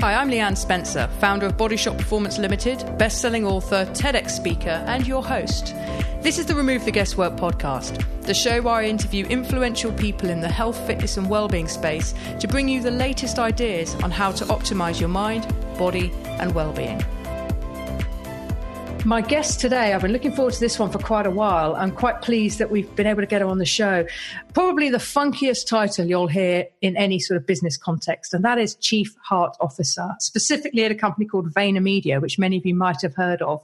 Hi, I'm Leanne Spencer, founder of Body Shop Performance Limited, best-selling author, TEDx speaker, and your host. This is the Remove the Guesswork podcast, the show where I interview influential people in the health, fitness, and well-being space to bring you the latest ideas on how to optimize your mind, body, and well-being. My guest today, I've been looking forward to this one for quite a while. I'm quite pleased that we've been able to get her on the show. Probably the funkiest title you'll hear in any sort of business context, and that is Chief Heart Officer, specifically at a company called Vayner Media, which many of you might have heard of.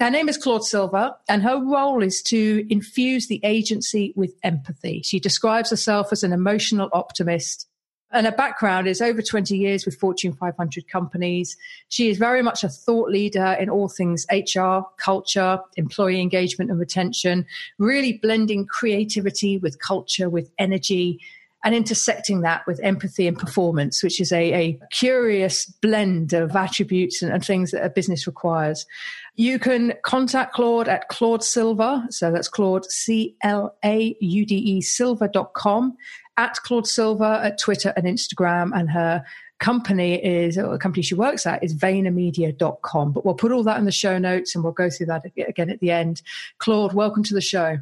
Her name is Claude Silver, and her role is to infuse the agency with empathy. She describes herself as an emotional optimist, and her background is over 20 years with Fortune 500 companies. She is very much a thought leader in all things HR, culture, employee engagement and retention, really blending creativity with culture, with energy, and intersecting that with empathy and performance, which is a curious blend of attributes and things that a business requires. You can contact Claude at Claude Silver. So that's Claude, C-L-A-U-D-E, silver.com, at Claude Silver at Twitter and Instagram. And her company is, or the company she works at is VaynerMedia.com. But we'll put all that in the show notes and we'll go through that again at the end. Claude, welcome to the show.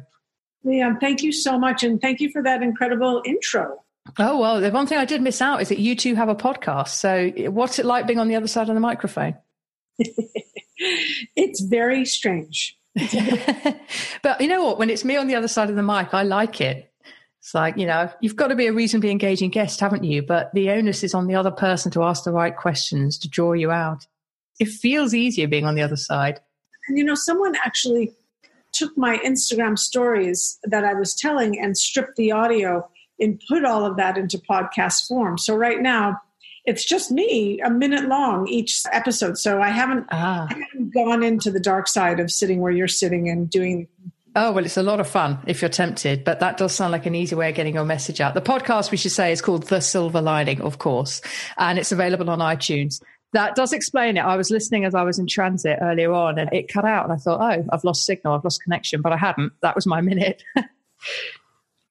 Leanne, thank you so much. And thank you for that incredible intro. Oh, well, the one thing I did miss out is that you two have a podcast. So what's it like being on the other side of the microphone? It's very strange. But you know what? When it's me on the other side of the mic, I like it. It's like, you know, you've got to be a reasonably engaging guest, haven't you? But the onus is on the other person to ask the right questions, to draw you out. It feels easier being on the other side. And, you know, someone actually took my Instagram stories that I was telling and stripped the audio and put all of that into podcast form. So right now it's just me, a minute long each episode. So I haven't gone into the dark side of sitting where you're sitting and doing. Oh, well, it's a lot of fun if you're tempted, but that does sound like an easy way of getting your message out. The podcast, we should say, is called The Silver Lining, of course, and it's available on iTunes. That does explain it. I was listening as I was in transit earlier on and it cut out and I thought, oh, I've lost signal, I've lost connection, but I hadn't. That was my minute.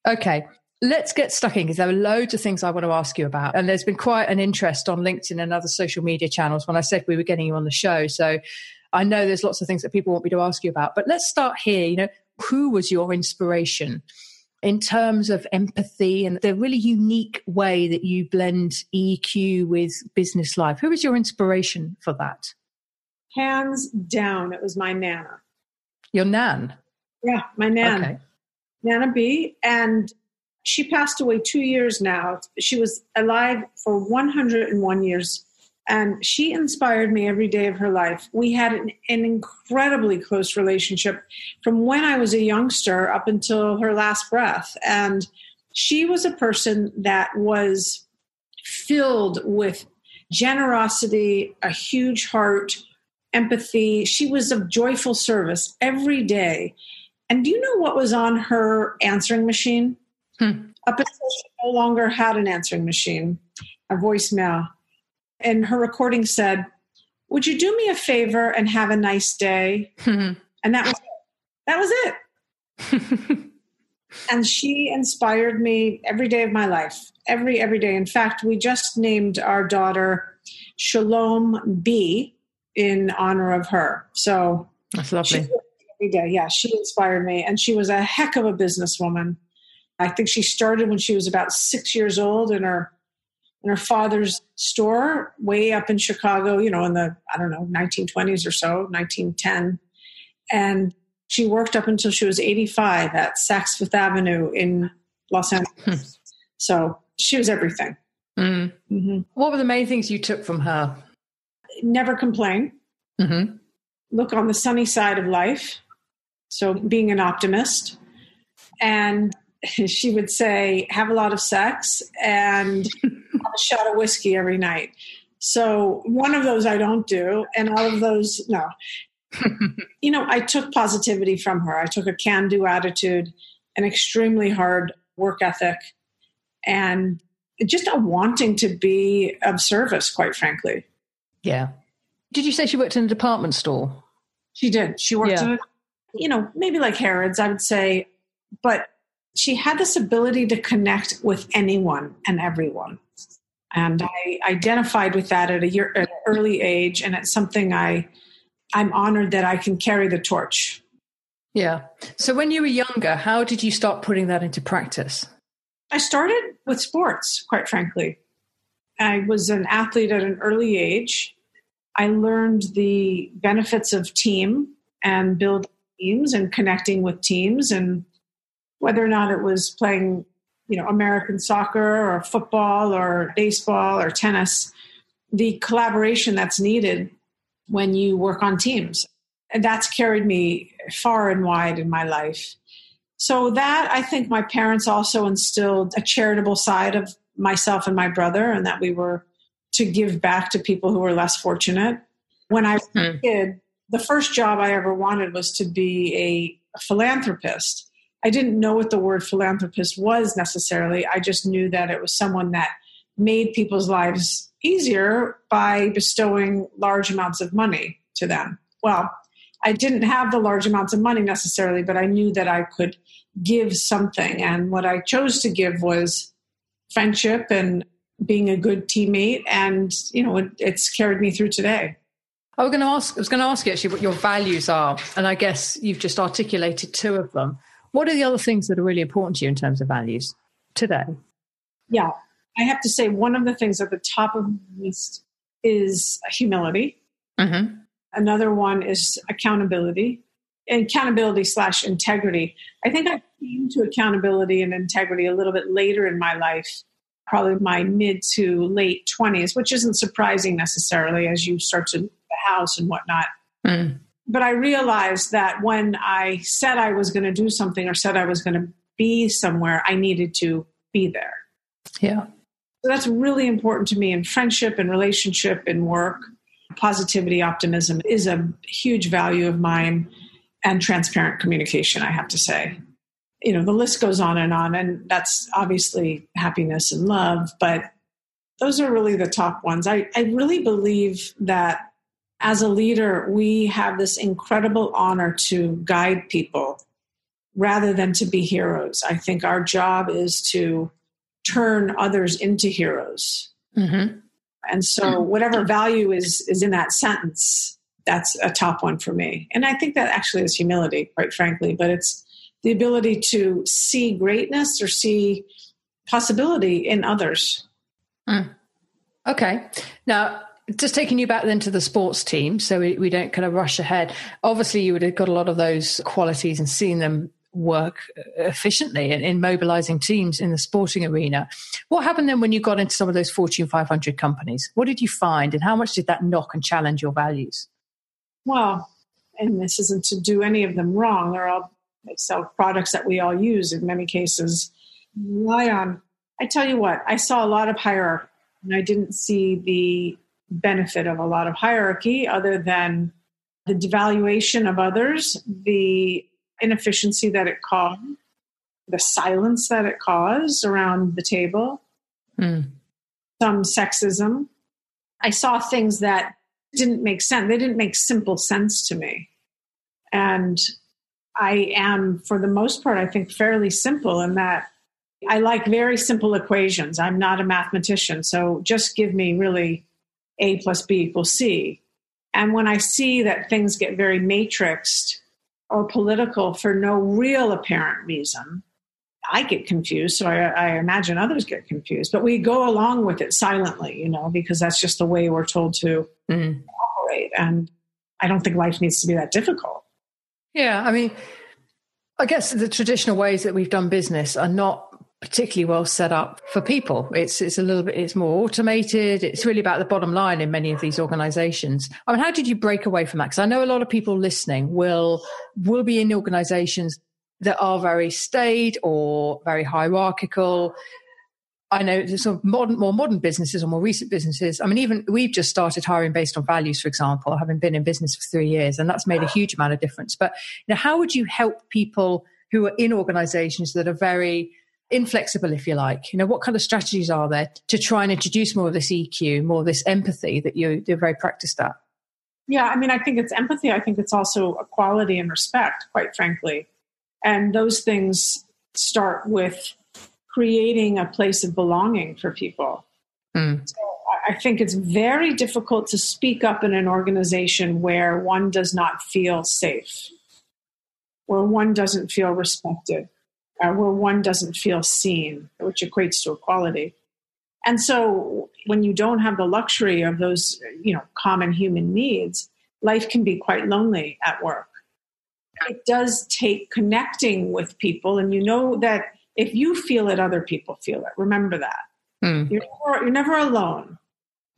Okay, let's get stuck in because there are loads of things I want to ask you about. And there's been quite an interest on LinkedIn and other social media channels when I said we were getting you on the show. So I know there's lots of things that people want me to ask you about, but let's start here. You know, who was your inspiration in terms of empathy and the really unique way that you blend EQ with business life? Who was your inspiration for that? Hands down, it was my Nana. Your Nan? Yeah, my Nan. Okay. Nana B. And she passed away 2 years now. She was alive for 101 years. And she inspired me every day of her life. We had an incredibly close relationship from when I was a youngster up until her last breath. And she was a person that was filled with generosity, a huge heart, empathy. She was of joyful service every day. And do you know what was on her answering machine? Up until she no longer had an answering machine, a voicemail. And her recording said, "Would you do me a favor and have a nice day?" Mm-hmm. And that was it. And she inspired me every day of my life, every day. In fact, we just named our daughter Shalom B in honor of her. So that's lovely. Every day, yeah, she inspired me. And she was a heck of a businesswoman. I think she started when she was about 6 years old in her father's store way up in Chicago, you know, in the, 1920s or so, 1910. And she worked up until she was 85 at Saks Fifth Avenue in Los Angeles. So she was everything. Mm. Mm-hmm. What were the main things you took from her? Never complain. Mm-hmm. Look on the sunny side of life. So being an optimist. And she would say, have a lot of sex and a shot of whiskey every night. So one of those I don't do, and all of those, no. You know, I took positivity from her. I took a can-do attitude, an extremely hard work ethic, and just a wanting to be of service, quite frankly. Yeah. Did you say she worked in a department store? She did. She worked in, you know, maybe like Harrods, I would say, but she had this ability to connect with anyone and everyone. And I identified with that at an early age, and it's something I'm honored that I can carry the torch. Yeah. So when you were younger, how did you start putting that into practice? I started with sports, quite frankly. I was an athlete at an early age. I learned the benefits of team and building teams and connecting with teams, and whether or not it was playing, American soccer or football or baseball or tennis, the collaboration that's needed when you work on teams. And that's carried me far and wide in my life. So that, I think my parents also instilled a charitable side of myself and my brother, and that we were to give back to people who were less fortunate. When I was a kid, the first job I ever wanted was to be a philanthropist. I didn't know what the word philanthropist was necessarily. I just knew that it was someone that made people's lives easier by bestowing large amounts of money to them. Well, I didn't have the large amounts of money necessarily, but I knew that I could give something. And what I chose to give was friendship and being a good teammate. And, it's carried me through today. I was going to ask you actually what your values are. And I guess you've just articulated two of them. What are the other things that are really important to you in terms of values today? Yeah, I have to say one of the things at the top of the list is humility. Mm-hmm. Another one is accountability/integrity. I think I came to accountability and integrity a little bit later in my life, probably my mid to late 20s, which isn't surprising necessarily as you start to leave the house and whatnot. Mm. But I realized that when I said I was going to do something or said I was going to be somewhere, I needed to be there. Yeah. So that's really important to me in friendship and relationship and work. Positivity, optimism is a huge value of mine, and transparent communication, I have to say. The list goes on, and that's obviously happiness and love, but those are really the top ones. I really believe that as a leader, we have this incredible honor to guide people rather than to be heroes. I think our job is to turn others into heroes. Mm-hmm. And so whatever value is in that sentence, that's a top one for me. And I think that actually is humility, quite frankly, but it's the ability to see greatness or see possibility in others. Mm. Okay. Now, just taking you back then to the sports team, so we don't kind of rush ahead. Obviously, you would have got a lot of those qualities and seen them work efficiently in mobilizing teams in the sporting arena. What happened then when you got into some of those Fortune 500 companies? What did you find, and how much did that knock and challenge your values? Well, and this isn't to do any of them wrong. They're all, they sell products that we all use in many cases. I tell you what, I saw a lot of hierarchy, and I didn't see the benefit of a lot of hierarchy other than the devaluation of others, the inefficiency that it caused, the silence that it caused around the table, some sexism. I saw things that didn't make sense. They didn't make simple sense to me. And I am, for the most part, I think fairly simple in that I like very simple equations. I'm not a mathematician. So just give me really A+B=C. And when I see that things get very matrixed or political for no real apparent reason, I get confused. So I imagine others get confused, but we go along with it silently, because that's just the way we're told to operate. And I don't think life needs to be that difficult. Yeah. I mean, I guess the traditional ways that we've done business are not particularly well set up for people. It's a little bit, it's more automated. It's really about the bottom line in many of these organizations. I mean, how did you break away from that? Because I know a lot of people listening will be in organizations that are very staid or very hierarchical. I know sort of more modern businesses or more recent businesses. I mean, even we've just started hiring based on values, for example, having been in business for 3 years, and that's made a huge amount of difference. But how would you help people who are in organizations that are very inflexible, if you like? What kind of strategies are there to try and introduce more of this EQ, more of this empathy that you're very practiced at? Yeah, I mean, I think it's empathy. I think it's also equality and respect, quite frankly. And those things start with creating a place of belonging for people. So I think it's very difficult to speak up in an organization where one does not feel safe, where one doesn't feel respected, where one doesn't feel seen, which equates to equality. And so when you don't have the luxury of those, common human needs, life can be quite lonely at work. It does take connecting with people. And you know that if you feel it, other people feel it. Remember that. You're never alone.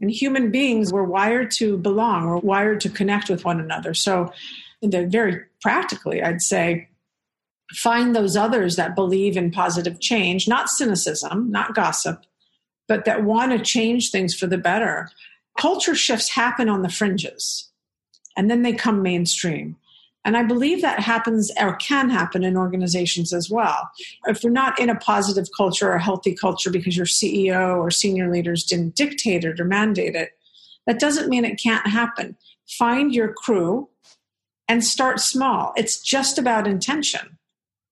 And human beings, we're wired to belong. We're wired to connect with one another. So very practically, I'd say, find those others that believe in positive change, not cynicism, not gossip, but that want to change things for the better. Culture shifts happen on the fringes, and then they come mainstream. And I believe that happens or can happen in organizations as well. If you're not in a positive culture or a healthy culture because your CEO or senior leaders didn't dictate it or mandate it, that doesn't mean it can't happen. Find your crew and start small. It's just about intention.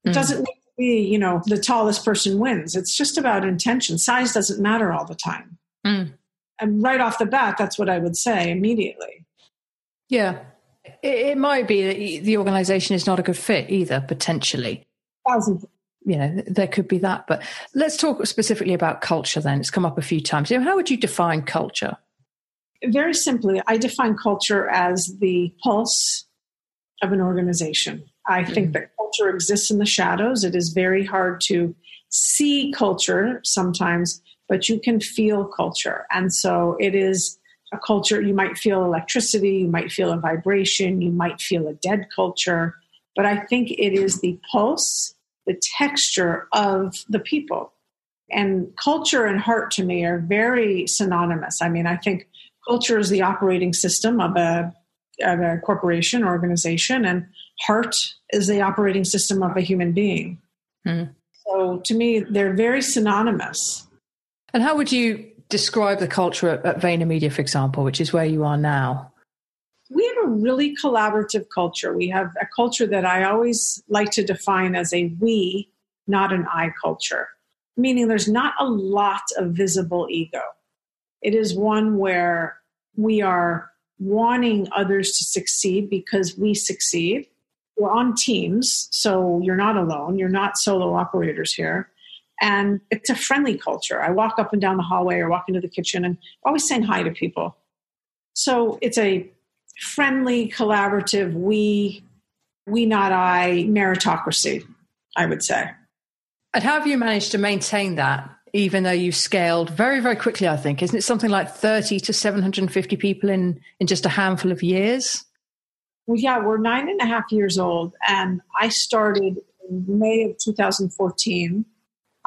It doesn't need to be, the tallest person wins. It's just about intention. Size doesn't matter all the time. And right off the bat, that's what I would say immediately. Yeah. It might be that the organization is not a good fit either, potentially. There could be that. But let's talk specifically about culture then. It's come up a few times. How would you define culture? Very simply, I define culture as the pulse of an organization. I think that culture exists in the shadows. It is very hard to see culture sometimes, but you can feel culture. And so it is a culture. You might feel electricity, you might feel a vibration, you might feel a dead culture, but I think it is the pulse, the texture of the people. And culture and heart to me are very synonymous. I mean, I think culture is the operating system of a corporation or organization, and heart is the operating system of a human being. So to me, they're very synonymous. And how would you describe the culture at Vayner Media, for example, which is where you are now? We have a really collaborative culture. We have a culture that I always like to define as a we, not an I culture, meaning there's not a lot of visible ego. It is one where we are wanting others to succeed because we succeed. We're on teams, so you're not alone. You're not solo operators here. And it's a friendly culture. I walk up and down the hallway or walk into the kitchen and always saying hi to people. So it's a friendly, collaborative, we not I, meritocracy, I would say. And how have you managed to maintain that, even though you've scaled very, very quickly, I think? Isn't it something like 30 to 750 people in just a handful of years? Well, yeah, we're 9.5 years old. And I started in May of 2014.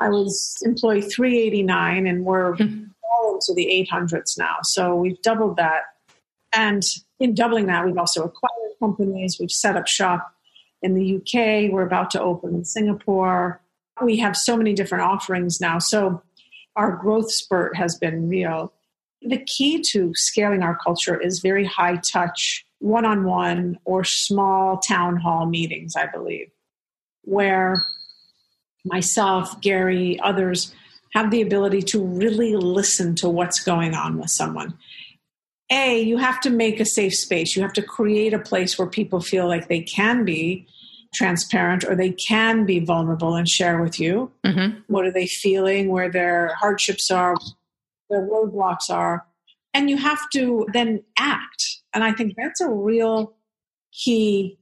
I was employee 389, and we're all into the 800s now. So we've doubled that. And in doubling that, we've also acquired companies. We've set up shop in the UK. We're about to open in Singapore. We have so many different offerings now. So our growth spurt has been real. The key to scaling our culture is very high touch, one-on-one or small town hall meetings, I believe, where myself, Gary, others have the ability to really listen to what's going on with someone. You have to make a safe space. You have to create a place where people feel like they can be transparent or they can be vulnerable and share with you. What are they feeling, where their hardships are, where their roadblocks are. And you have to then act. And I think that's a real key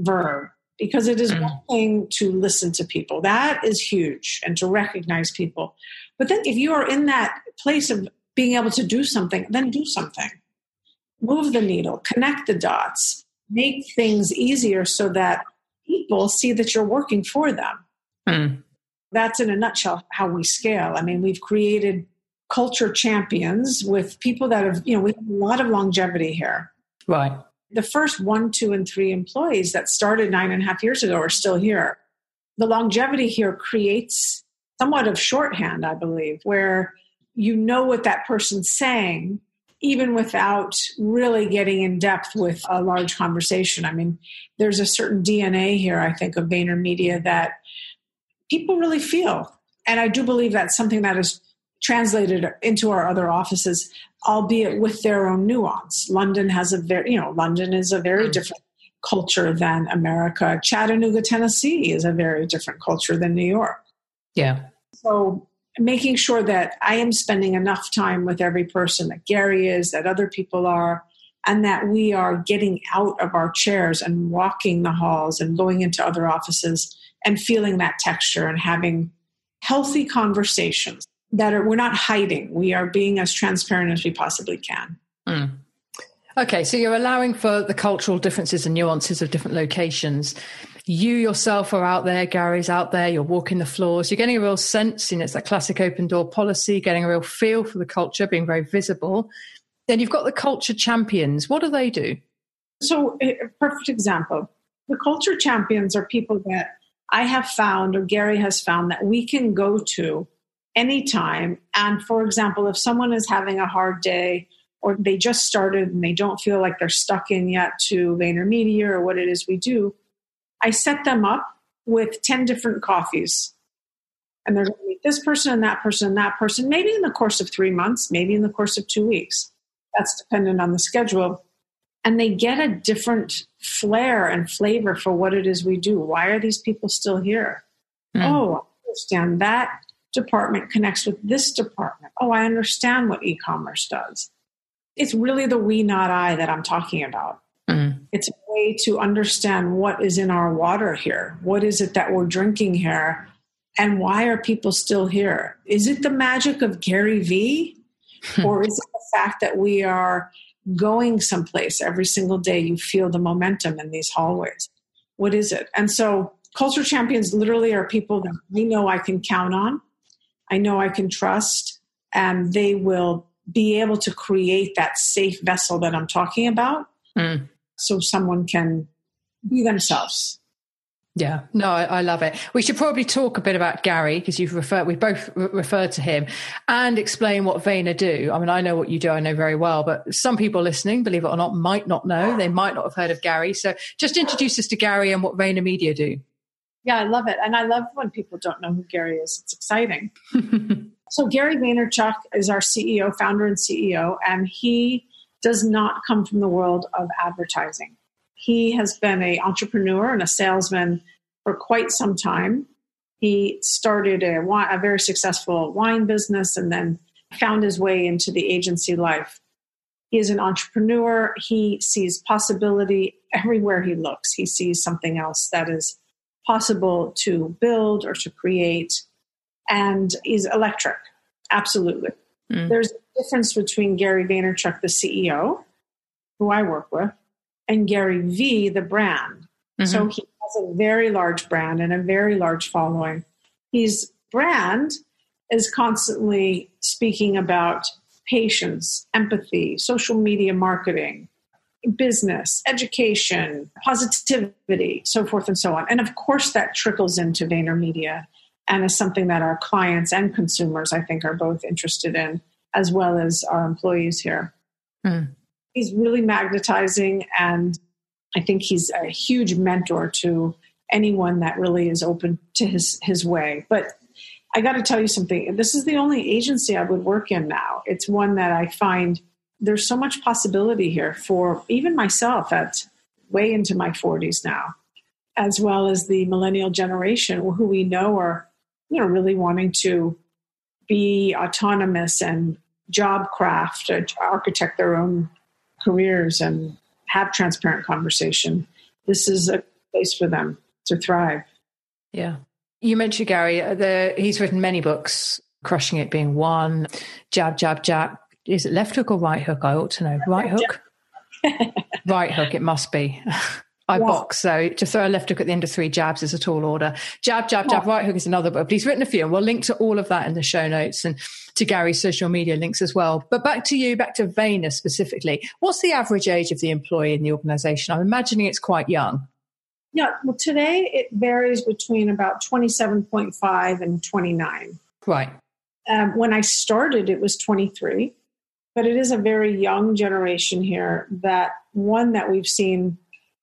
verb. Because it is one thing to listen to people. That is huge, and to recognize people. But then if you are in that place of being able to do something, then do something. Move the needle, connect the dots, make things easier so that people see that you're working for them. That's in a nutshell how we scale. I mean, we've created culture champions with people that have, we have a lot of longevity here. Right. The first 1, 2, and 3 employees that started 9.5 years ago are still here. The longevity here creates somewhat of shorthand, I believe, where you know what that person's saying, even without really getting in depth with a large conversation. I mean, there's a certain DNA here, I think, of Vayner Media that people really feel. And I do believe that's something that is translated into our other offices, albeit with their own nuance. London is a very different culture than America. Chattanooga, Tennessee is a very different culture than New York. Yeah. So making sure that I am spending enough time with every person, that Gary is, that other people are, and that we are getting out of our chairs and walking the halls and going into other offices and feeling that texture and having healthy conversations that we're not hiding. We are being as transparent as we possibly can. Mm. Okay, so you're allowing for the cultural differences and nuances of different locations. You yourself are out there, Gary's out there, you're walking the floors, you're getting a real sense, it's that classic open door policy, getting a real feel for the culture, being very visible. Then you've got the culture champions. What do they do? So a perfect example. The culture champions are people that I have found, or Gary has found, that we can go to anytime. And for example, if someone is having a hard day, or they just started and they don't feel like they're stuck in yet to Vayner Media or what it is we do, I set them up with 10 different coffees. And they're going to meet this person and that person and that person, maybe in the course of 3 months, maybe in the course of 2 weeks. That's dependent on the schedule. And they get a different flair and flavor for what it is we do. Why are these people still here? Mm. Oh, I understand that department connects with this department. Oh, I understand what e-commerce does. It's really the we, not I, that I'm talking about. Mm-hmm. It's a way to understand what is in our water here. What is it that we're drinking here? And why are people still here? Is it the magic of Gary V? Or is it the fact that we are going someplace every single day? You feel the momentum in these hallways. What is it? And so culture champions literally are people that I know I can count on. I know I can trust. And they will be able to create that safe vessel that I'm talking about, so someone can be themselves. Yeah, no, I love it. We should probably talk a bit about Gary, because we both referred to him, and explain what Vayner do. I mean, I know what you do, I know very well, but some people listening, believe it or not, might not know. They might not have heard of Gary. So just introduce us to Gary and what Vayner Media do. Yeah, I love it. And I love when people don't know who Gary is. It's exciting. So Gary Vaynerchuk is our CEO, founder and CEO, and he does not come from the world of advertising. He has been an entrepreneur and a salesman for quite some time. He started a very successful wine business and then found his way into the agency life. He is an entrepreneur. He sees possibility everywhere he looks. He sees something else that is possible to build or to create. And is electric, absolutely. Mm. There's a difference between Gary Vaynerchuk, the CEO, who I work with, and Gary V, the brand. Mm-hmm. So he has a very large brand and a very large following. His brand is constantly speaking about patience, empathy, social media marketing, business, education, positivity, so forth and so on. And of course that trickles into Vayner Media. And is something that our clients and consumers, I think, are both interested in, as well as our employees here. Mm. He's really magnetizing, and I think he's a huge mentor to anyone that really is open to his way. But I got to tell you something. This is the only agency I would work in now. It's one that I find there's so much possibility here for even myself at way into my 40s now, as well as the millennial generation, who we know are really wanting to be autonomous and job craft, architect their own careers and have transparent conversation. This is a place for them to thrive. Yeah. You mentioned Gary, he's written many books, Crushing It being one, Jab, Jab, Jab. Is it left hook or right hook? I ought to know. Right hook? Right hook, it must be. Box, so to throw a left hook at the end of 3 jabs is a tall order. Jab, jab, jab, right hook is another book. But he's written a few, and we'll link to all of that in the show notes and to Gary's social media links as well. But back to you, back to Vayner specifically. What's the average age of the employee in the organization? I'm imagining it's quite young. Yeah, well, today it varies between about 27.5 and 29. Right. When I started, it was 23. But it is a very young generation here, that we've seen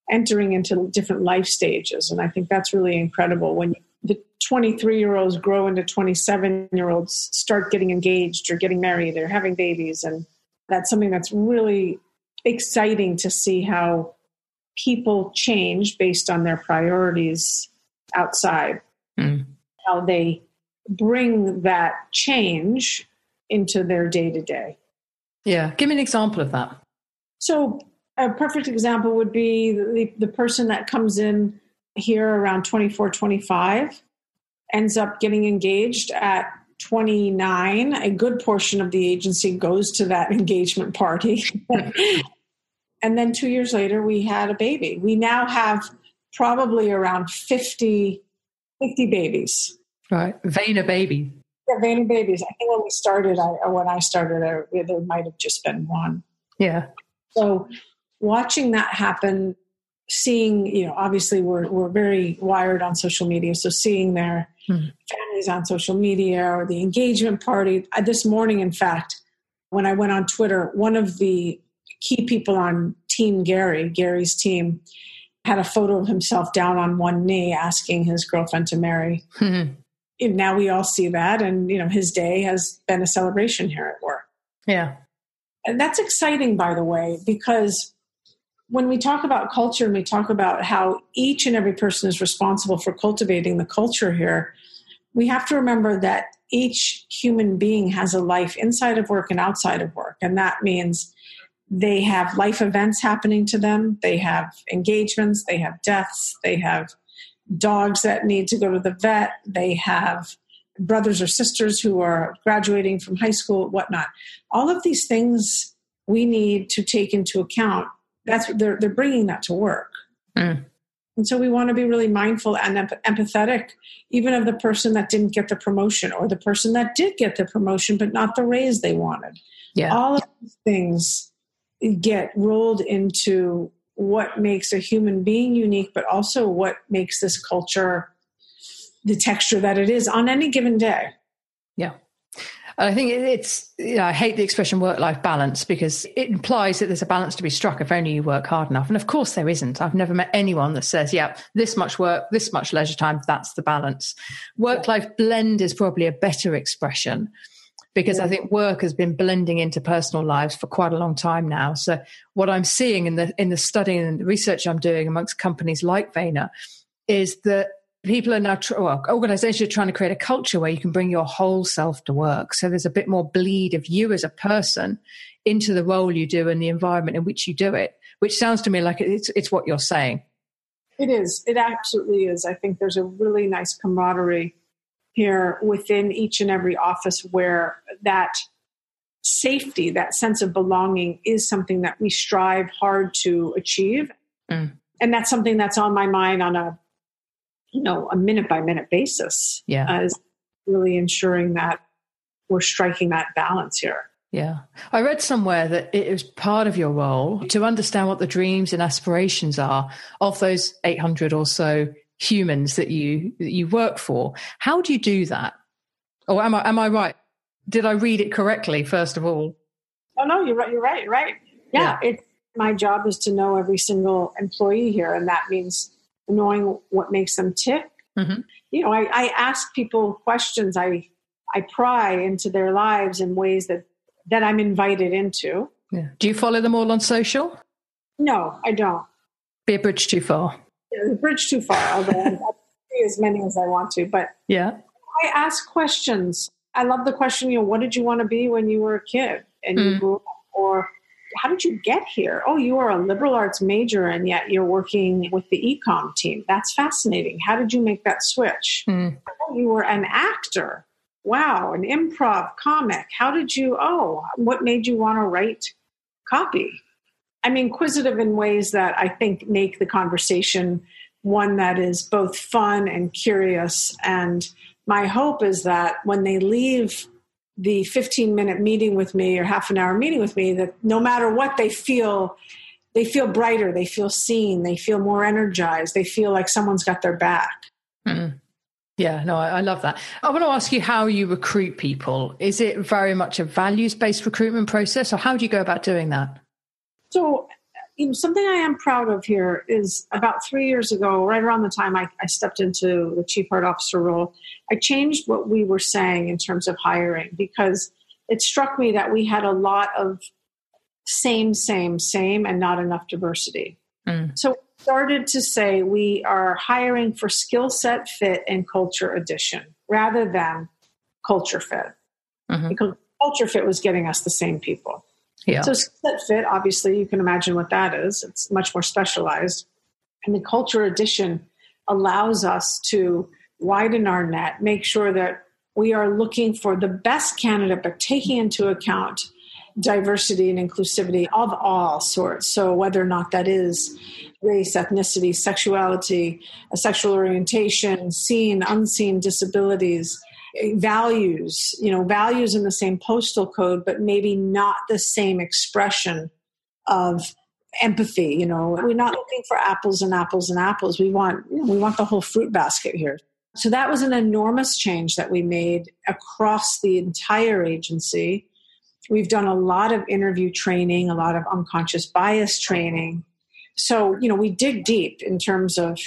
entering into different life stages. And I think that's really incredible. When the 23-year-olds grow into 27-year-olds, start getting engaged or getting married or having babies. And that's something that's really exciting to see how people change based on their priorities outside, how they bring that change into their day-to-day. Yeah. Give me an example of that. So a perfect example would be the person that comes in here around 24, 25, ends up getting engaged at 29. A good portion of the agency goes to that engagement party. And then 2 years later, we had a baby. We now have probably around 50 babies. Right. Vayner baby. Yeah, Vayner babies. I think when we started, there might have just been one. Yeah. So watching that happen, seeing, obviously we're very wired on social media. So seeing their families on social media or the engagement party. This morning, in fact, when I went on Twitter, one of the key people on Team Gary's team, had a photo of himself down on one knee asking his girlfriend to marry. And now we all see that. And, his day has been a celebration here at work. Yeah. And that's exciting, by the way, because when we talk about culture and we talk about how each and every person is responsible for cultivating the culture here, we have to remember that each human being has a life inside of work and outside of work. And that means they have life events happening to them. They have engagements. They have deaths. They have dogs that need to go to the vet. They have brothers or sisters who are graduating from high school, whatnot. All of these things we need to take into account. That's they're bringing that to work. And so we want to be really mindful and empathetic, even of the person that didn't get the promotion or the person that did get the promotion, but not the raise they wanted. Yeah. All of these things get rolled into what makes a human being unique, but also what makes this culture the texture that it is on any given day. Yeah. And I think it's, I hate the expression work-life balance because it implies that there's a balance to be struck if only you work hard enough. And of course there isn't. I've never met anyone that says, this much work, this much leisure time, that's the balance. Work-life blend is probably a better expression because I think work has been blending into personal lives for quite a long time now. So what I'm seeing in the study and the research I'm doing amongst companies like Vayner is that people are now, organizations are trying to create a culture where you can bring your whole self to work. So there's a bit more bleed of you as a person into the role you do and the environment in which you do it, which sounds to me like it's what you're saying. It is. It absolutely is. I think there's a really nice camaraderie here within each and every office where that safety, that sense of belonging is something that we strive hard to achieve. And that's something that's on my mind on a minute-by-minute basis. Yeah, is really ensuring that we're striking that balance here. Yeah. I read somewhere that it is part of your role to understand what the dreams and aspirations are of those 800 or so humans that you work for. How do you do that? Or am I right? Did I read it correctly, first of all? Oh, no, you're right. Yeah. It's my job is to know every single employee here, and that means knowing what makes them tick. I ask people questions. I pry into their lives in ways that I'm invited into. Yeah. Do you follow them all on social? No, I don't. Be a bridge too far. Yeah, the bridge too far, although I see as many as I want to. But yeah, I ask questions. I love the question, what did you want to be when you were a kid and you grew up? Or how did you get here? Oh, you are a liberal arts major and yet you're working with the e-com team. That's fascinating. How did you make that switch? Oh, you were an actor. Wow, an improv comic. How did you, what made you want to write copy? I'm inquisitive in ways that I think make the conversation one that is both fun and curious. And my hope is that when they leave the 15-minute meeting with me or half an hour meeting with me, that no matter what they feel brighter, they feel seen, they feel more energized, they feel like someone's got their back. Yeah, no, I love that. I want to ask you how you recruit people. Is it very much a values-based recruitment process, or how do you go about doing that? So Something I am proud of here is about 3 years ago, right around the time I stepped into the Chief Heart Officer role, I changed what we were saying in terms of hiring, because it struck me that we had a lot of same, and not enough diversity. Mm. So we started to say we are hiring for skill set, fit, and culture addition rather than culture fit. Mm-hmm. Because culture fit was getting us the same people. Yeah. So skill set fit, obviously, you can imagine what that is. It's much more specialized. And the culture addition allows us to widen our net, make sure that we are looking for the best candidate, but taking into account diversity and inclusivity of all sorts. So whether or not that is race, ethnicity, sexuality, sexual orientation, seen, unseen disabilities, values, values in the same postal code, but maybe not the same expression of empathy. We're not looking for apples and apples and apples. We want the whole fruit basket here. So that was an enormous change that we made across the entire agency. We've done a lot of interview training, a lot of unconscious bias training. So, we dig deep in terms of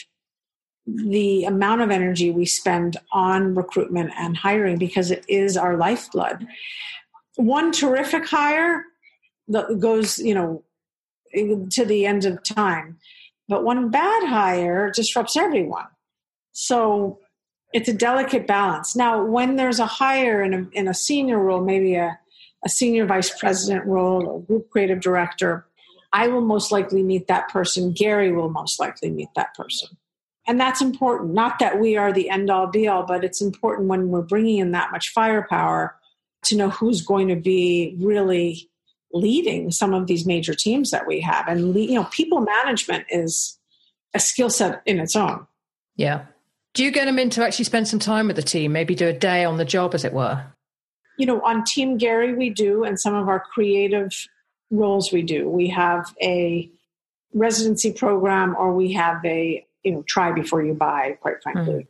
the amount of energy we spend on recruitment and hiring, because it is our lifeblood. One terrific hire goes, to the end of time, but one bad hire disrupts everyone. So it's a delicate balance. Now, when there's a hire in a senior role, maybe a senior vice president role or group creative director, I will most likely meet that person. Gary will most likely meet that person. And that's important. Not that we are the end-all be-all, but it's important when we're bringing in that much firepower to know who's going to be really leading some of these major teams that we have. And, people management is a skill set in its own. Yeah. Do you get them in to actually spend some time with the team, maybe do a day on the job, as it were? On Team Gary, we do, and some of our creative roles we do. We have a residency program, or we have a, try before you buy, quite frankly. Mm.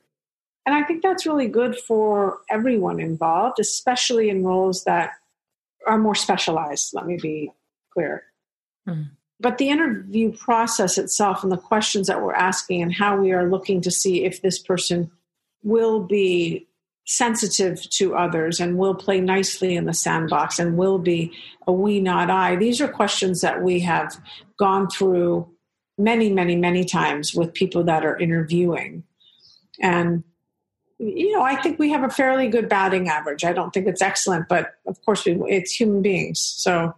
And I think that's really good for everyone involved, especially in roles that are more specialized, let me be clear. Mm. But the interview process itself and the questions that we're asking and how we are looking to see if this person will be sensitive to others and will play nicely in the sandbox and will be a we, not I. These are questions that we have gone through many, many, many times with people that are interviewing. And, I think we have a fairly good batting average. I don't think it's excellent, but of course it's human beings. So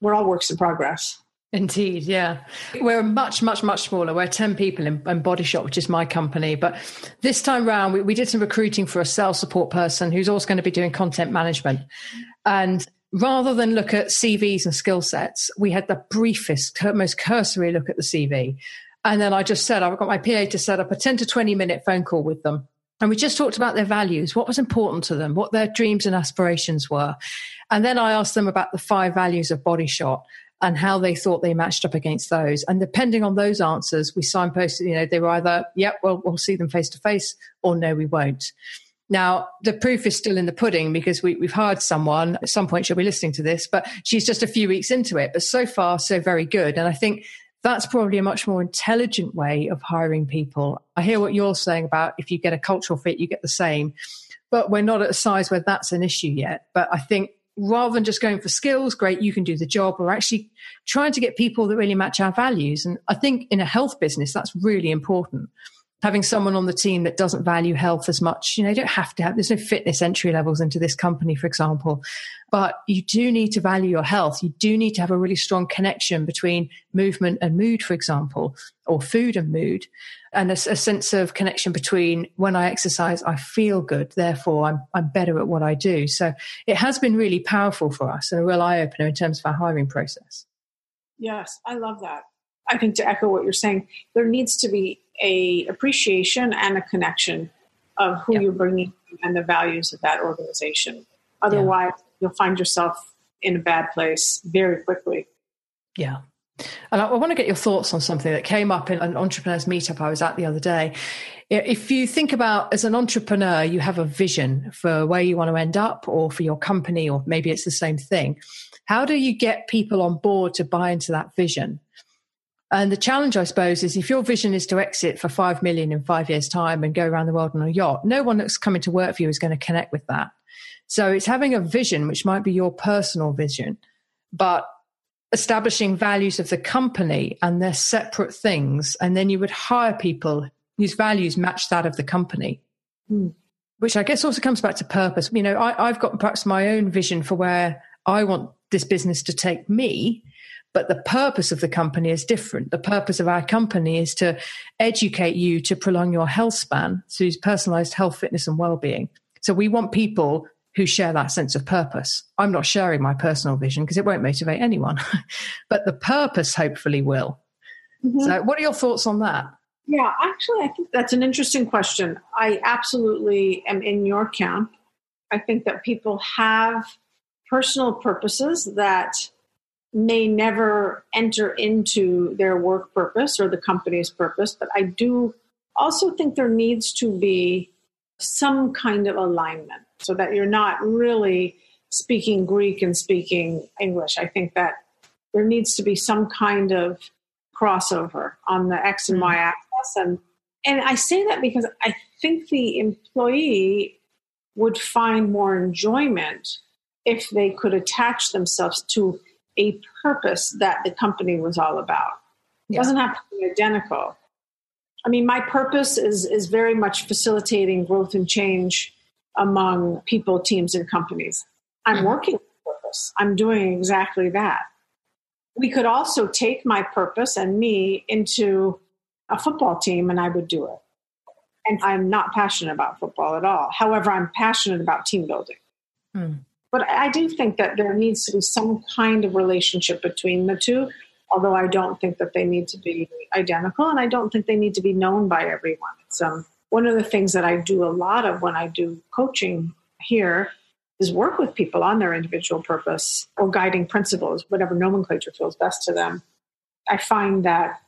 we're all works in progress. Indeed, yeah. We're much, much, much smaller. We're 10 people in Body Shop, which is my company. But this time round, we did some recruiting for a sales support person who's also going to be doing content management. And rather than look at CVs and skill sets, we had the briefest, most cursory look at the CV. And then I just said, I've got my PA to set up a 10 to 20 minute phone call with them. And we just talked about their values, what was important to them, what their dreams and aspirations were. And then I asked them about the 5 values of Body Shop and how they thought they matched up against those. And depending on those answers, we signposted, they were either, yep, well, we'll see them face to face, or no, we won't. Now, the proof is still in the pudding, because we've hired someone. At some point she'll be listening to this, but she's just a few weeks into it. But so far, so very good. And I think that's probably a much more intelligent way of hiring people. I hear what you're saying about if you get a cultural fit, you get the same. But we're not at a size where that's an issue yet. But I think rather than just going for skills, great, you can do the job, we're actually trying to get people that really match our values. And I think in a health business, that's really important. Having someone on the team that doesn't value health as much, you don't have to have, there's no fitness entry levels into this company, for example, but you do need to value your health. You do need to have a really strong connection between movement and mood, for example, or food and mood, and a sense of connection between when I exercise, I feel good, therefore I'm better at what I do. So it has been really powerful for us and a real eye-opener in terms of our hiring process. Yes, I love that. I think to echo what you're saying, there needs to be a appreciation and a connection of who you're bringing and the values of that organization. Otherwise, you'll find yourself in a bad place very quickly. Yeah. And I want to get your thoughts on something that came up in an entrepreneurs meetup I was at the other day. If you think about, as an entrepreneur, you have a vision for where you want to end up or for your company, or maybe it's the same thing. How do you get people on board to buy into that vision? And the challenge, I suppose, is if your vision is to exit for 5 million in 5 years' time and go around the world on a yacht, no one that's coming to work for you is going to connect with that. So it's having a vision, which might be your personal vision, but establishing values of the company, and they're separate things. And then you would hire people whose values match that of the company, which I guess also comes back to purpose. You know, I've got perhaps my own vision for where I want this business to take me, but the purpose of the company is different. The purpose of our company is to educate you to prolong your health span through personalized health, fitness, and well-being. So we want people who share that sense of purpose. I'm not sharing my personal vision because it won't motivate anyone, but the purpose hopefully will. Mm-hmm. So what are your thoughts on that? Yeah, actually, I think that's an interesting question. I absolutely am in your camp. I think that people have personal purposes that may never enter into their work purpose or the company's purpose, but I do also think there needs to be some kind of alignment so that you're not really speaking Greek and speaking English. I think that there needs to be some kind of crossover on the X and Y axis. And I say that because I think the employee would find more enjoyment if they could attach themselves to a purpose that the company was all about. It doesn't have to be identical. I mean, my purpose is very much facilitating growth and change among people, teams, and companies. I'm working on purpose. I'm doing exactly that. We could also take my purpose and me into a football team, and I would do it. And I'm not passionate about football at all. However, I'm passionate about team building. But I do think that there needs to be some kind of relationship between the two, although I don't think that they need to be identical, and I don't think they need to be known by everyone. It's one of the things that I do a lot of when I do coaching here is work with people on their individual purpose or guiding principles, whatever nomenclature feels best to them. I find that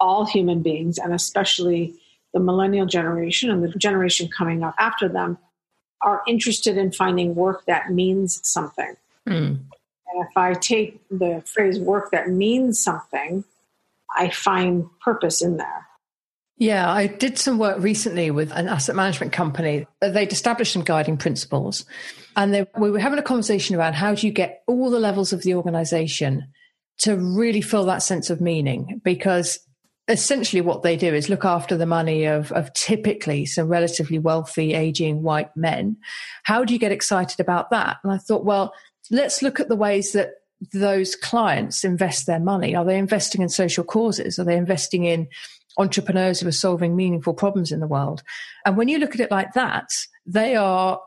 all human beings, and especially the millennial generation and the generation coming up after them, are interested in finding work that means something. And if I take the phrase work that means something, I find purpose in there. Yeah, I did some work recently with an asset management company. They'd established some guiding principles, and we were having a conversation around how do you get all the levels of the organization to really feel that sense of meaning? Because essentially what they do is look after the money of typically some relatively wealthy, aging white men. How do you get excited about that? And I thought, well, let's look at the ways that those clients invest their money. Are they investing in social causes? Are they investing in entrepreneurs who are solving meaningful problems in the world? And when you look at it like that, they are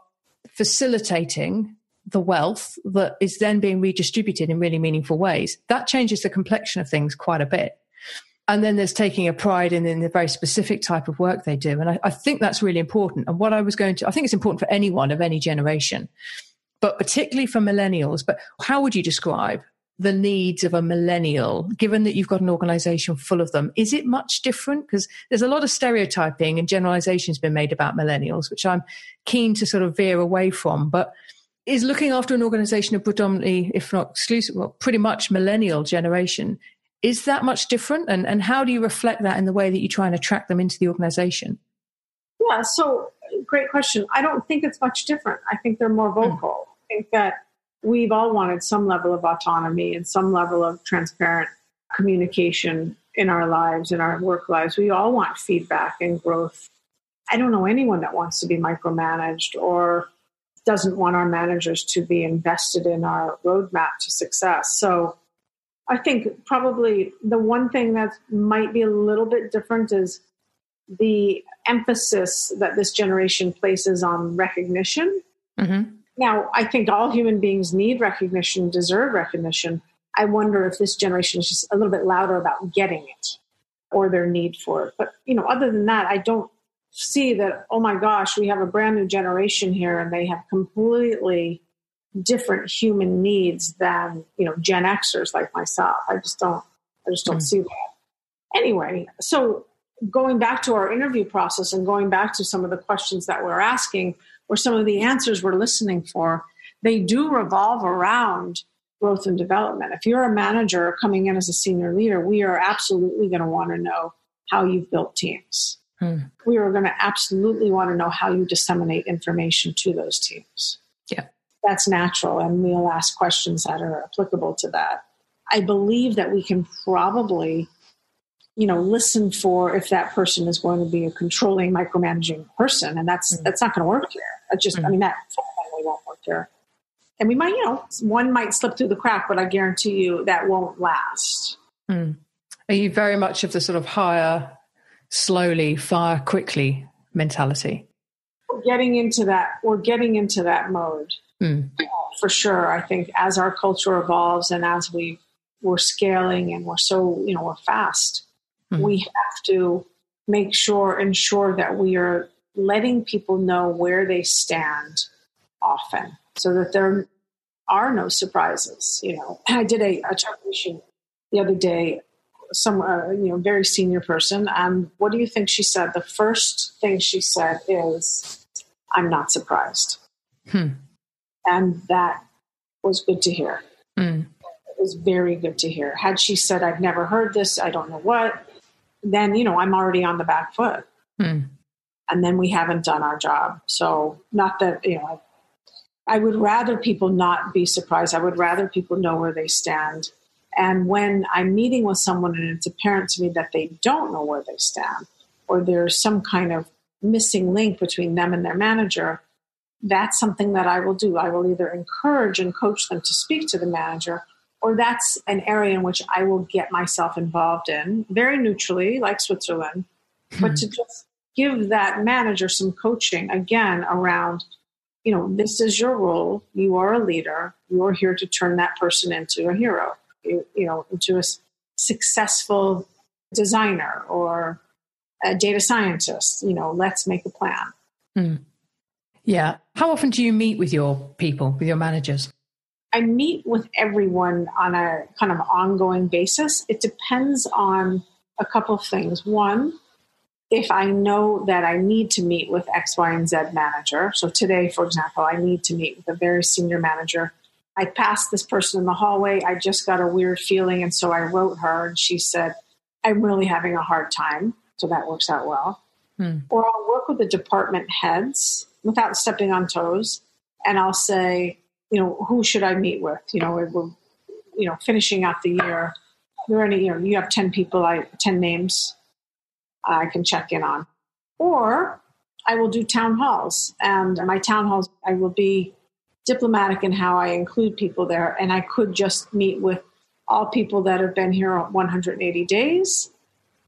facilitating the wealth that is then being redistributed in really meaningful ways. That changes the complexion of things quite a bit. And then there's taking a pride in the very specific type of work they do. And I think that's really important. And what I was going to, I think it's important for anyone of any generation, but particularly for millennials. But how would you describe the needs of a millennial, given that you've got an organization full of them? Is it much different? Because there's a lot of stereotyping and generalizations been made about millennials, which I'm keen to sort of veer away from. But is looking after an organization of predominantly, if not exclusive, well, pretty much millennial generation, is that much different? And how do you reflect that in the way that you try and attract them into the organization? Yeah, so great question. I don't think it's much different. I think they're more vocal. I think that we've all wanted some level of autonomy and some level of transparent communication in our lives, in our work lives. We all want feedback and growth. I don't know anyone that wants to be micromanaged or doesn't want our managers to be invested in our roadmap to success. So I think probably the one thing that might be a little bit different is the emphasis that this generation places on recognition. Now, I think all human beings need recognition, deserve recognition. I wonder if this generation is just a little bit louder about getting it or their need for it. But, you know, other than that, I don't see that, oh my gosh, we have a brand new generation here and they have completely different human needs than, you know, Gen Xers like myself. I just don't see that. Anyway, so going back to our interview process and going back to some of the questions that we're asking or some of the answers we're listening for, they do revolve around growth and development. If you're a manager coming in as a senior leader, we are absolutely going to want to know how you've built teams. We are going to absolutely want to know how you disseminate information to those teams. Yeah, that's natural. And we'll ask questions that are applicable to that. I believe that we can probably, listen for if that person is going to be a controlling, micromanaging person. And that's not going to work here. It just, that definitely won't work here. And we might, one might slip through the crack, but I guarantee you that won't last. Are you very much of the sort of hire slowly, fire quickly mentality? We're getting into that mode. For sure. I think as our culture evolves and as we're scaling and we're so, we're fast, we have to ensure that we are letting people know where they stand often so that there are no surprises. I did a transition the other day, some, very senior person. And what do you think she said? The first thing she said is, "I'm not surprised." And that was good to hear. It was very good to hear. Had she said, "I've never heard this, I don't know what," then, I'm already on the back foot. And then we haven't done our job. So not that, I would rather people not be surprised. I would rather people know where they stand. And when I'm meeting with someone and it's apparent to me that they don't know where they stand, or there's some kind of missing link between them and their manager, that's something that I will do. I will either encourage and coach them to speak to the manager, or that's an area in which I will get myself involved in very neutrally, like Switzerland, but to just give that manager some coaching again around, this is your role. You are a leader. You are here to turn that person into a hero, into a successful designer or a data scientist. Let's make a plan. Yeah. How often do you meet with your people, with your managers? I meet with everyone on a kind of ongoing basis. It depends on a couple of things. One, if I know that I need to meet with X, Y, and Z manager. So today, for example, I need to meet with a very senior manager. I passed this person in the hallway. I just got a weird feeling. And so I wrote her and she said, "I'm really having a hard time." So that works out well. Or I'll work with the department heads without stepping on toes. And I'll say, who should I meet with? We're finishing out the year. There are any, you have 10 people, 10 names I can check in on. Or I will do town halls. And my town halls, I will be diplomatic in how I include people there. And I could just meet with all people that have been here 180 days.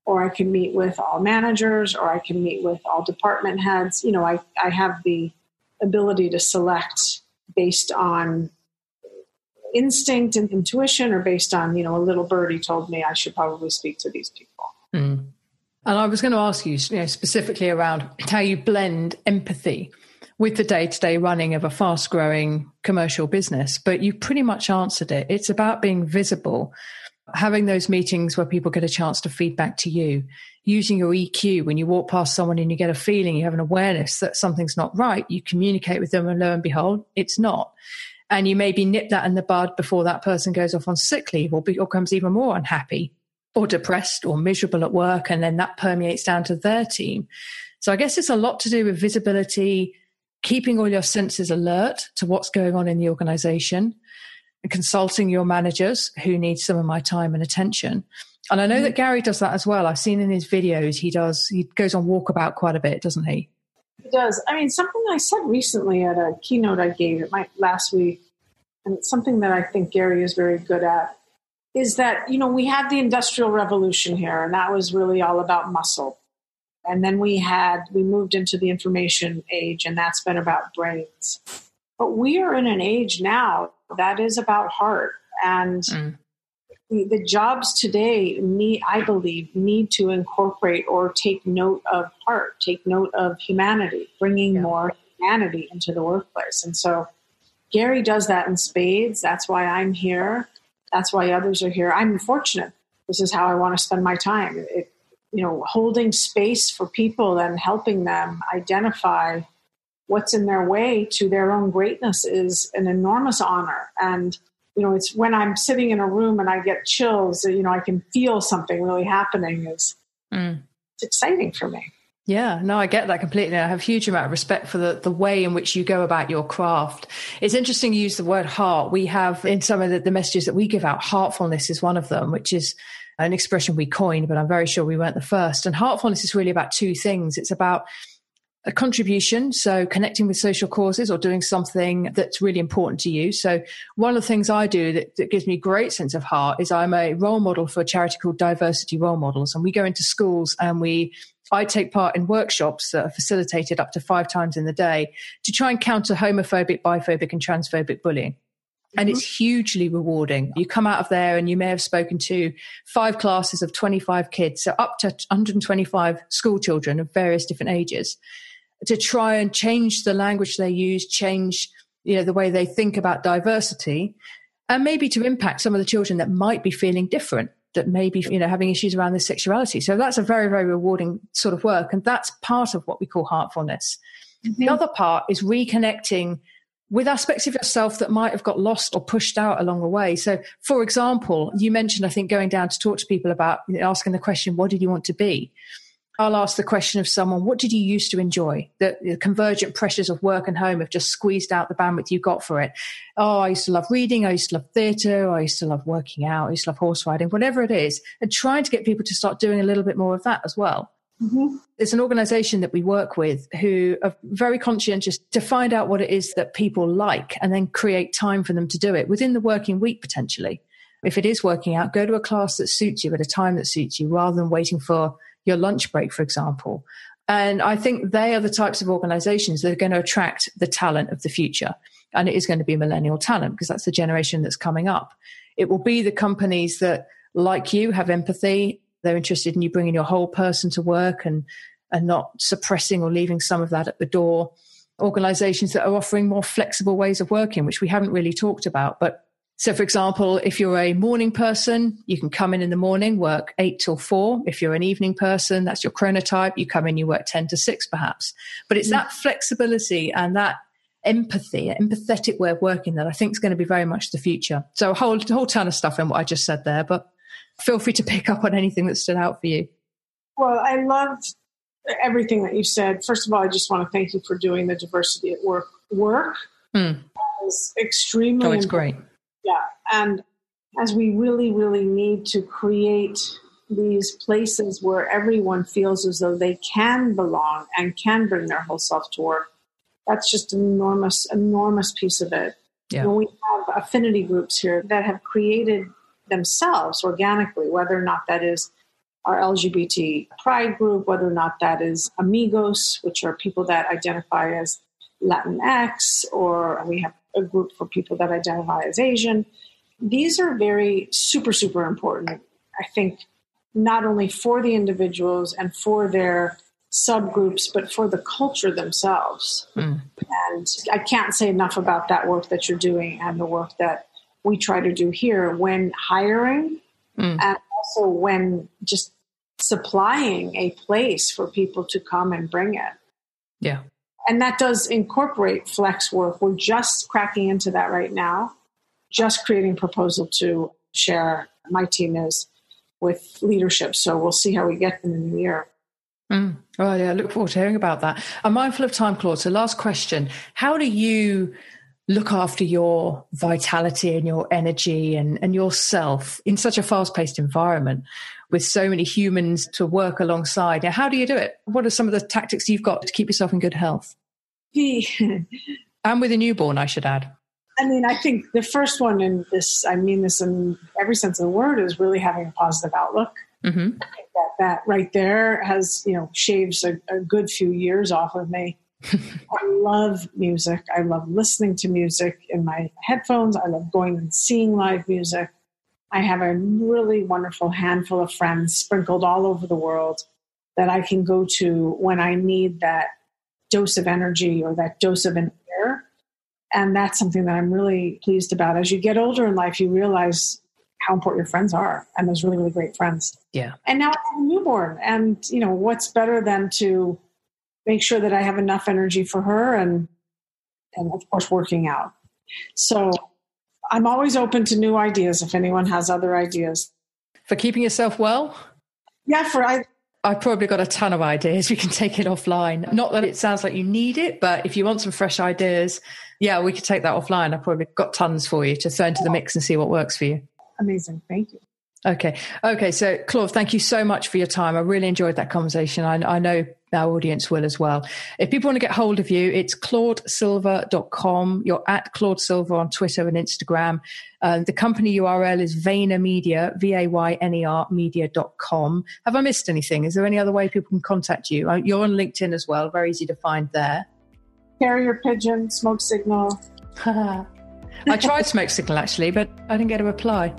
Or I can meet with all managers, or I can meet with all department heads. I have the ability to select based on instinct and intuition, or based on, a little birdie told me I should probably speak to these people. And I was going to ask you, specifically around how you blend empathy with the day-to-day running of a fast-growing commercial business, but you pretty much answered it. It's about being visible, having those meetings where people get a chance to feedback to you, using your EQ. When you walk past someone and you get a feeling, you have an awareness that something's not right, you communicate with them, and lo and behold, it's not. And you maybe nip that in the bud before that person goes off on sick leave or becomes even more unhappy or depressed or miserable at work. And then that permeates down to their team. So I guess it's a lot to do with visibility, keeping all your senses alert to what's going on in the organization, consulting your managers who need some of my time and attention. And I know that Gary does that as well. I've seen in his videos, he goes on walkabout quite a bit, doesn't he? He does. Something I said recently at a keynote I gave last week, and it's something that I think Gary is very good at, is that, we had the Industrial Revolution here, and that was really all about muscle. And then we moved into the information age, and that's been about brains. But we are in an age now that is about heart. And the jobs today, I believe, need to incorporate or take note of heart, take note of humanity, bringing more humanity into the workplace. And so Gary does that in spades. That's why I'm here. That's why others are here. I'm fortunate. This is how I want to spend my time. Holding space for people and helping them identify what's in their way to their own greatness is an enormous honor. And you know, it's when I'm sitting in a room and I get chills, you know, I can feel something really happening is it's exciting for me. Yeah, no, I get that completely. I have a huge amount of respect for the way in which you go about your craft. It's interesting you use the word heart. We have in some of the messages that we give out, heartfulness is one of them, which is an expression we coined, but I'm very sure we weren't the first. And heartfulness is really about two things. It's about a contribution, so connecting with social causes or doing something that's really important to you. So one of the things I do that gives me a great sense of heart is I'm a role model for a charity called Diversity Role Models. And we go into schools and I take part in workshops that are facilitated up to 5 times in the day to try and counter homophobic, biphobic and transphobic bullying. And it's hugely rewarding. You come out of there and you may have spoken to 5 classes of 25 kids, so up to 125 school children of various different ages, to try and change the language they use, change, you know, the way they think about diversity, and maybe to impact some of the children that might be feeling different, that may be, you know, having issues around their sexuality. So that's a very, very rewarding sort of work. And that's part of what we call heartfulness. Mm-hmm. The other part is reconnecting with aspects of yourself that might have got lost or pushed out along the way. So, for example, you mentioned, I think, going down to talk to people about asking the question, what did you want to be? I'll ask the question of someone, what did you used to enjoy? The convergent pressures of work and home have just squeezed out the bandwidth you got for it. Oh, I used to love reading. I used to love theatre. I used to love working out. I used to love horse riding, whatever it is. And trying to get people to start doing a little bit more of that as well. Mm-hmm. It's an organisation that we work with who are very conscientious to find out what it is that people like and then create time for them to do it within the working week, potentially. If it is working out, go to a class that suits you at a time that suits you rather than waiting for your lunch break, for example. And I think they are the types of organizations that are going to attract the talent of the future. And it is going to be millennial talent because that's the generation that's coming up. It will be the companies that, like you, have empathy. They're interested in you bringing your whole person to work and not suppressing or leaving some of that at the door. Organizations that are offering more flexible ways of working, which we haven't really talked about. But so, for example, if you're a morning person, you can come in the morning, work 8 till 4. If you're an evening person, that's your chronotype. You come in, you work 10 to 6 perhaps. But it's that flexibility and that empathy, empathetic way of working that I think is going to be very much the future. So a whole ton of stuff in what I just said there, but feel free to pick up on anything that stood out for you. Well, I loved everything that you said. First of all, I just want to thank you for doing the diversity at work. That was extremely important. Great. Yeah. And as we really, really need to create these places where everyone feels as though they can belong and can bring their whole self to work, that's just an enormous, enormous piece of it. Yeah. When we have affinity groups here that have created themselves organically, whether or not that is our LGBT pride group, whether or not that is Amigos, which are people that identify as Latinx, or we have a group for people that identify as Asian. These are very super, super important, I think, not only for the individuals and for their subgroups, but for the culture themselves. And I can't say enough about that work that you're doing and the work that we try to do here when hiring and also when just supplying a place for people to come and bring it. Yeah. And that does incorporate flex work. We're just cracking into that right now, just creating proposal to share my team is with leadership. So we'll see how we get them in the year. Oh, yeah. I look forward to hearing about that. I'm mindful of time, Claude. So last question, how do you look after your vitality and your energy and yourself in such a fast-paced environment with so many humans to work alongside? Now, how do you do it? What are some of the tactics you've got to keep yourself in good health? And with a newborn, I should add. I mean, I think the first one in this, I mean this in every sense of the word, is really having a positive outlook. Mm-hmm. I think that right there has, you know, shaves a good few years off of me. I love music. I love listening to music in my headphones. I love going and seeing live music. I have a really wonderful handful of friends sprinkled all over the world that I can go to when I need that dose of energy or that dose of an air. And that's something that I'm really pleased about. As you get older in life, you realize how important your friends are and those really, really great friends. Yeah. And now I have a newborn and, you know, what's better than to make sure that I have enough energy for her and of course, working out. So I'm always open to new ideas if anyone has other ideas. For keeping yourself well? Yeah, I've probably got a ton of ideas. We can take it offline. Not that it sounds like you need it, but if you want some fresh ideas, yeah, we could take that offline. I've probably got tons for you to throw into the mix and see what works for you. Amazing. Thank you. Okay. So Claude, thank you so much for your time. I really enjoyed that conversation. I know our audience will as well. If people want to get hold of you, it's claudesilver.com. You're at Claude Silver on Twitter and Instagram. The company URL is Vayner Media, Vayner media.com. Have I missed anything? Is there any other way people can contact you? You're on LinkedIn as well. Very easy to find there. Carrier pigeon, smoke signal. I tried smoke signal actually, but I didn't get a reply.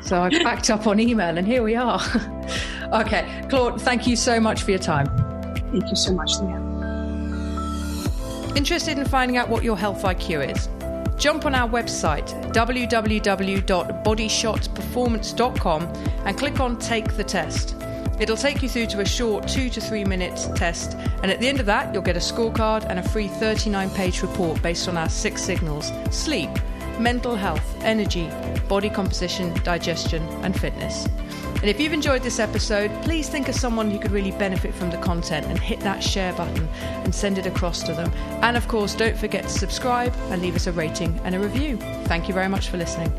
So I backed up on email and here we are. Okay, Claude, thank you so much for your time. Thank you so much, Leanne. Interested in finding out what your health IQ is? Jump on our website, www.bodyshotperformance.com, and click on Take the Test. It'll take you through to a short 2 to 3 minute test, and at the end of that, you'll get a scorecard and a free 39-page report based on our 6 signals: sleep, mental health, energy, body composition, digestion, and fitness. And if you've enjoyed this episode, please think of someone who could really benefit from the content and hit that share button and send it across to them. And of course, don't forget to subscribe and leave us a rating and a review. Thank you very much for listening.